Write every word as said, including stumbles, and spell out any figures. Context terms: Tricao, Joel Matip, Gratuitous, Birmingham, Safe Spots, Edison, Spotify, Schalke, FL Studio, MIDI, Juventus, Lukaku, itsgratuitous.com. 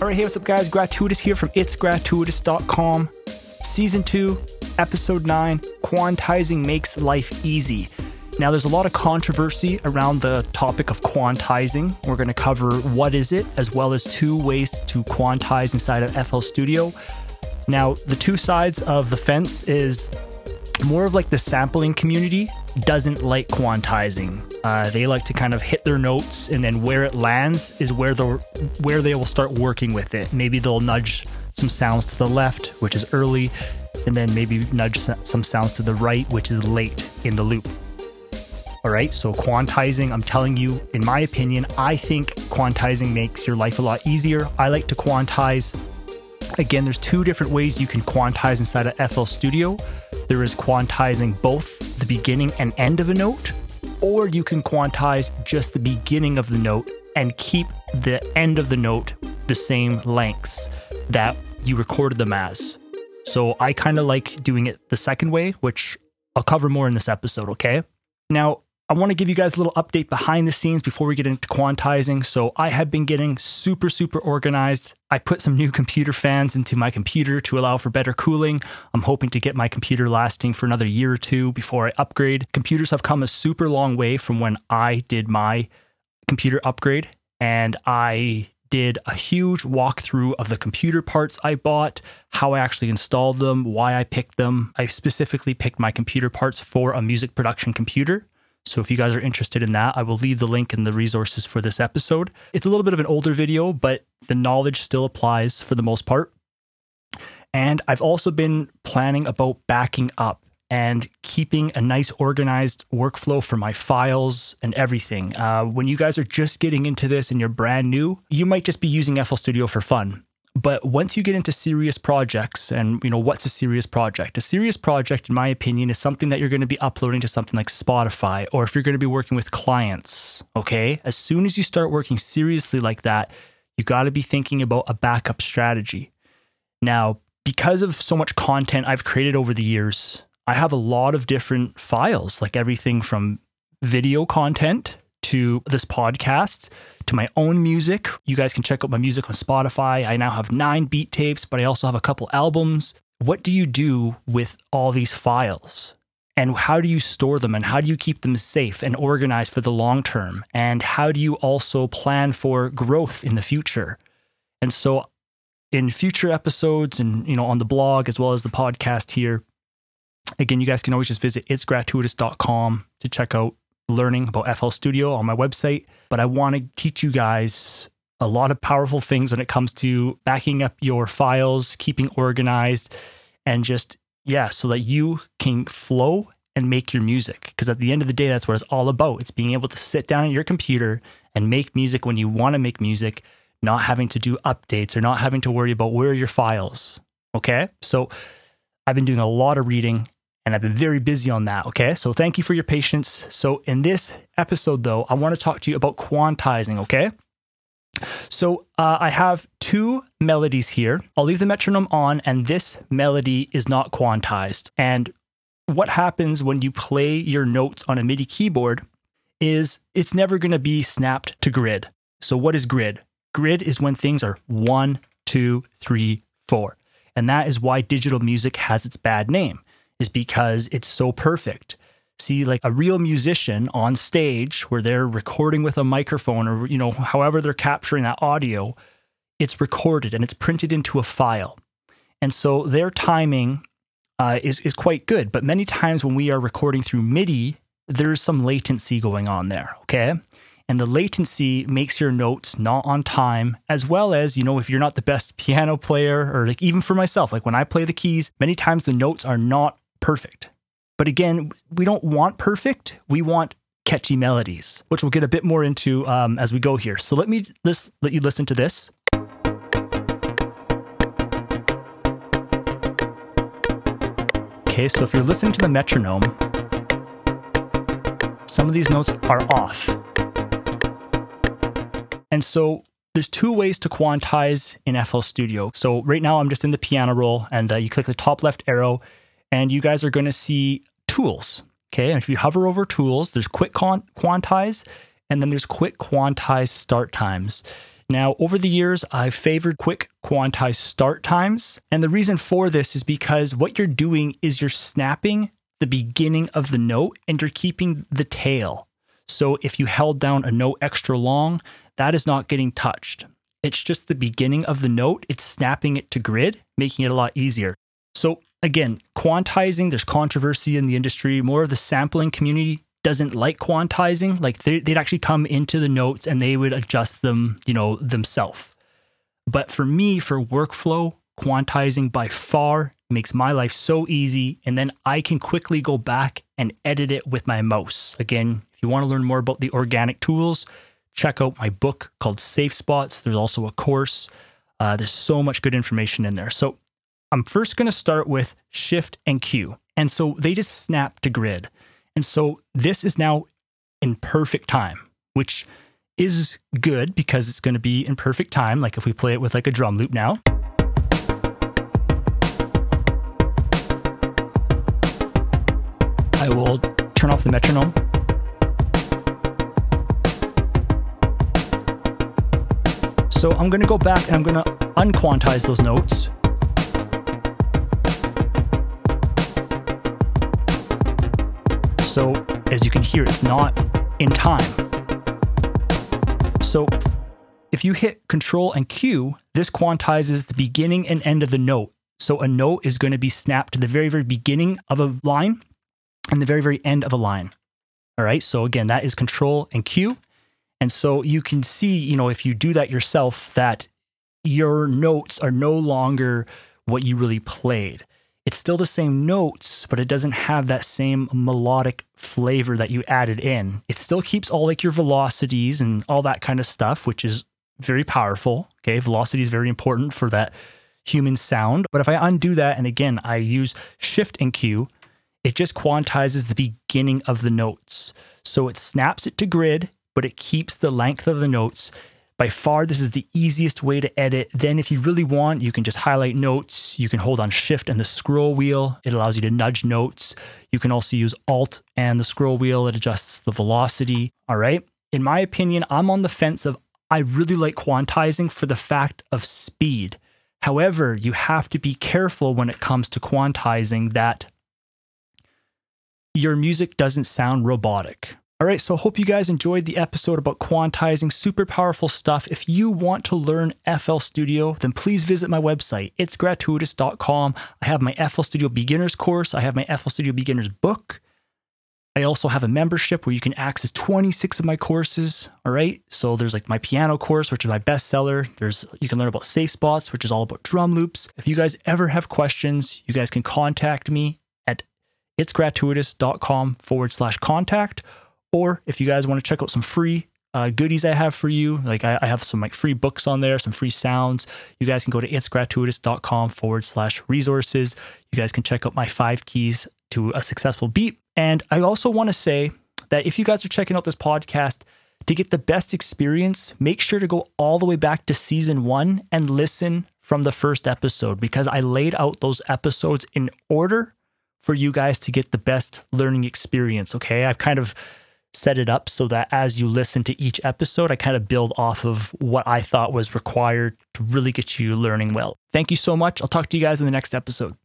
Alright, hey, what's up guys? Gratuitous here from its gratuitous dot com. Season two, Episode nine, Quantizing Makes Life Easy. Now, there's a lot of controversy around the topic of quantizing. We're going to cover what is it, as well as two ways to quantize inside of F L Studio. Now, the two sides of the fence is more of like the sampling community doesn't like quantizing. Uh, they like to kind of hit their notes, and then where it lands is where the where they will start working with it. Maybe they'll nudge some sounds to the left, which is early, and then maybe nudge some sounds to the right, which is late in the loop. All right, so quantizing, I'm telling you, in my opinion, I think quantizing makes your life a lot easier. I like to quantize. Again, there's two different ways you can quantize inside of F L Studio. There is quantizing both the beginning and end of a note, or you can quantize just the beginning of the note and keep the end of the note the same lengths that you recorded them as. So I kind of like doing it the second way, which I'll cover more in this episode, okay? Now, I want to give you guys a little update behind the scenes before we get into quantizing. So I have been getting super, super organized. I put some new computer fans into my computer to allow for better cooling. I'm hoping to get my computer lasting for another year or two before I upgrade. Computers have come a super long way from when I did my computer upgrade, and I did a huge walkthrough of the computer parts I bought, how I actually installed them, why I picked them. I specifically picked my computer parts for a music production computer. So if you guys are interested in that, I will leave the link in the resources for this episode. It's a little bit of an older video, but the knowledge still applies for the most part. And I've also been planning about backing up and keeping a nice organized workflow for my files and everything. Uh, when you guys are just getting into this and you're brand new, you might just be using F L Studio for fun. But once you get into serious projects, and you know, what's a serious project? A serious project, in my opinion, is something that you're going to be uploading to something like Spotify, or if you're going to be working with clients, okay? As soon as you start working seriously like that, you got to be thinking about a backup strategy. Now, because of so much content I've created over the years, I have a lot of different files, like everything from video content to this podcast, to my own music. You guys can check out my music on Spotify. I now have nine beat tapes, but I also have a couple albums. What do you do with all these files? And how do you store them? And how do you keep them safe and organized for the long term? And how do you also plan for growth in the future? And so in future episodes and, you know, on the blog, as well as the podcast here, again, you guys can always just visit its gratuitous dot com to check out learning about F L Studio on my website. But I want to teach you guys a lot of powerful things when it comes to backing up your files, keeping organized, and just, yeah, so that you can flow and make your music. Because at the end of the day, that's what it's all about. It's being able to sit down at your computer and make music when you want to make music, not having to do updates or not having to worry about where are your files. Okay? So I've been doing a lot of reading, and I've been very busy on that, okay? So thank you for your patience. So in this episode, though, I want to talk to you about quantizing, okay? So uh, I have two melodies here. I'll leave the metronome on, and this melody is not quantized. And what happens when you play your notes on a MIDI keyboard is it's never going to be snapped to grid. So what is grid? Grid is when things are one, two, three, four. And that is why digital music has its bad name, is because it's so perfect. See, like a real musician on stage where they're recording with a microphone or, you know, however they're capturing that audio, it's recorded and it's printed into a file. And so their timing uh, is, is quite good. But many times when we are recording through MIDI, there's some latency going on there, okay? And the latency makes your notes not on time, as well as, you know, if you're not the best piano player, or like even for myself, like when I play the keys, many times the notes are not perfect. But again, we don't want perfect. We want catchy melodies, which we'll get a bit more into um, as we go here. So let me let's let you listen to this. Okay, so if you're listening to the metronome, some of these notes are off. And so there's two ways to quantize in F L Studio. So right now I'm just in the piano roll, and uh, you click the top left arrow, and you guys are going to see tools, okay? And if you hover over tools, there's quick quantize, and then there's quick quantize start times. Now, over the years, I've favored quick quantized start times. And the reason for this is because what you're doing is you're snapping the beginning of the note and you're keeping the tail. So if you held down a note extra long, that is not getting touched. It's just the beginning of the note. It's snapping it to grid, making it a lot easier. So again, quantizing, there's controversy in the industry. More of the sampling community doesn't like quantizing. Like they'd actually come into the notes and they would adjust them, you know, themselves. But for me, for workflow, quantizing by far makes my life so easy. And then I can quickly go back and edit it with my mouse. Again, if you want to learn more about the organic tools, check out my book called Safe Spots. There's also a course. Uh, there's so much good information in there. So I'm first going to start with Shift and Q. And so they just snap to grid. And so this is now in perfect time, which is good because it's going to be in perfect time. Like if we play it with like a drum loop now. I will turn off the metronome. So I'm going to go back and I'm going to unquantize those notes. So as you can hear, it's not in time. So if you hit Control and Q, this quantizes the beginning and end of the note. So a note is going to be snapped to the very, very beginning of a line and the very, very end of a line. All right. So again, that is Control and Q. And so you can see, you know, if you do that yourself, that your notes are no longer what you really played. It's still the same notes, but it doesn't have that same melodic flavor that you added in. It still keeps all like your velocities and all that kind of stuff, which is very powerful. Okay. Velocity is very important for that human sound. But if I undo that, and again, I use Shift and Q, it just quantizes the beginning of the notes. So it snaps it to grid, but it keeps the length of the notes. By far, this is the easiest way to edit. Then if you really want, you can just highlight notes. You can hold on Shift and the scroll wheel. It allows you to nudge notes. You can also use Alt and the scroll wheel. It adjusts the velocity. All right. In my opinion, I'm on the fence of I really like quantizing for the fact of speed. However, you have to be careful when it comes to quantizing that your music doesn't sound robotic. All right, so hope you guys enjoyed the episode about quantizing, super powerful stuff. If you want to learn F L Studio, then please visit my website, it's gratuitous dot com. I have my F L Studio Beginners course. I have my F L Studio Beginners book. I also have a membership where you can access twenty-six of my courses. All right, so there's like my piano course, which is my bestseller. There's you can learn about Safe Spots, which is all about drum loops. If you guys ever have questions, you guys can contact me at itsgratuitous dot com forward slash contact. Or if you guys want to check out some free uh, goodies I have for you, like I, I have some like free books on there, some free sounds. You guys can go to itsgratuitous dot com forward slash resources. You guys can check out my five keys to a successful beat. And I also want to say that if you guys are checking out this podcast to get the best experience, make sure to go all the way back to season one and listen from the first episode, because I laid out those episodes in order for you guys to get the best learning experience. Okay. I've kind of set it up so that as you listen to each episode, I kind of build off of what I thought was required to really get you learning well. Thank you so much. I'll talk to you guys in the next episode.